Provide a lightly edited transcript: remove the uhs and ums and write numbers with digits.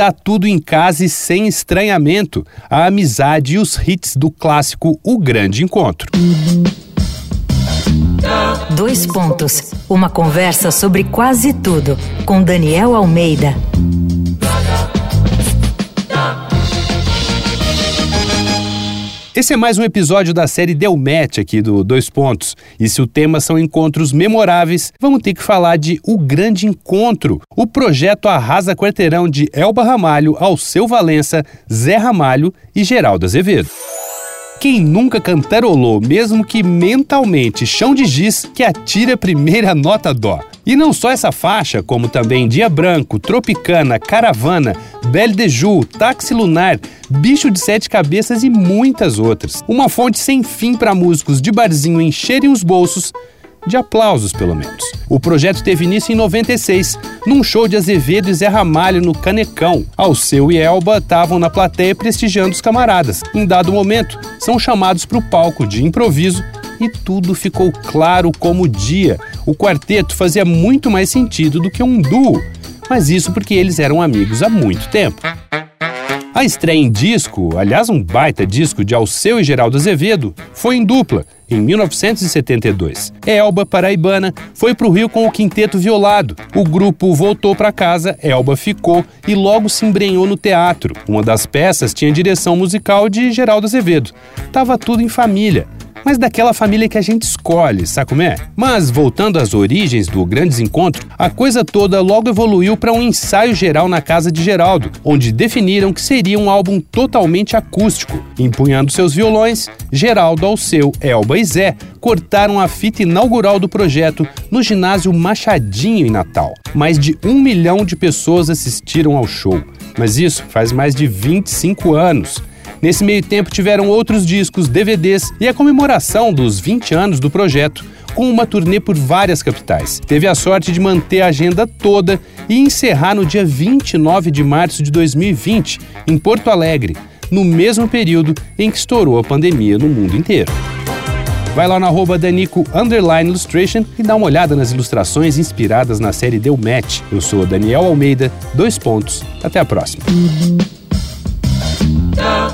Tá tudo em casa e sem estranhamento, a amizade e os hits do clássico O Grande Encontro. Dois Pontos, uma conversa sobre quase tudo, com Daniel Almeida. Esse é mais um episódio da série Deu Match aqui do Dois Pontos. E se o tema são encontros memoráveis, vamos ter que falar de O Grande Encontro, o projeto Arrasa Quarteirão de Elba Ramalho, Alceu Valença, Zé Ramalho e Geraldo Azevedo. Quem nunca cantarolou, mesmo que mentalmente, Chão de Giz, que atira a primeira nota dó. E não só essa faixa, como também Dia Branco, Tropicana, Caravana, Belle de Ju, Táxi Lunar, Bicho de Sete Cabeças e muitas outras. Uma fonte sem fim para músicos de barzinho encherem os bolsos de aplausos, pelo menos. O projeto teve início em 96, num show de Azevedo e Zé Ramalho no Canecão. Alceu e Elba estavam na plateia prestigiando os camaradas. Em dado momento, são chamados para o palco de improviso e tudo ficou claro como o dia. O quarteto fazia muito mais sentido do que um duo, mas isso porque eles eram amigos há muito tempo. A estreia em disco, aliás um baita disco de Alceu e Geraldo Azevedo, foi em dupla, em 1972. Elba, paraibana, foi para o Rio com o Quinteto Violado. O grupo voltou para casa, Elba ficou e logo se embrenhou no teatro. Uma das peças tinha direção musical de Geraldo Azevedo. Tava tudo em família. Mas daquela família que a gente escolhe, sabe como é? Mas, voltando às origens do Grande Encontro, a coisa toda logo evoluiu para um ensaio geral na casa de Geraldo, onde definiram que seria um álbum totalmente acústico. Empunhando seus violões, Geraldo, Alceu, Elba e Zé cortaram a fita inaugural do projeto no ginásio Machadinho, em Natal. Mais de 1 milhão de pessoas assistiram ao show. Mas isso faz mais de 25 anos. Nesse meio tempo tiveram outros discos, DVDs e a comemoração dos 20 anos do projeto, com uma turnê por várias capitais. Teve a sorte de manter a agenda toda e encerrar no dia 29 de março de 2020, em Porto Alegre, no mesmo período em que estourou a pandemia no mundo inteiro. Vai lá no @danico_illustration e dá uma olhada nas ilustrações inspiradas na série Deu Match. Eu sou Daniel Almeida, Dois Pontos, até a próxima.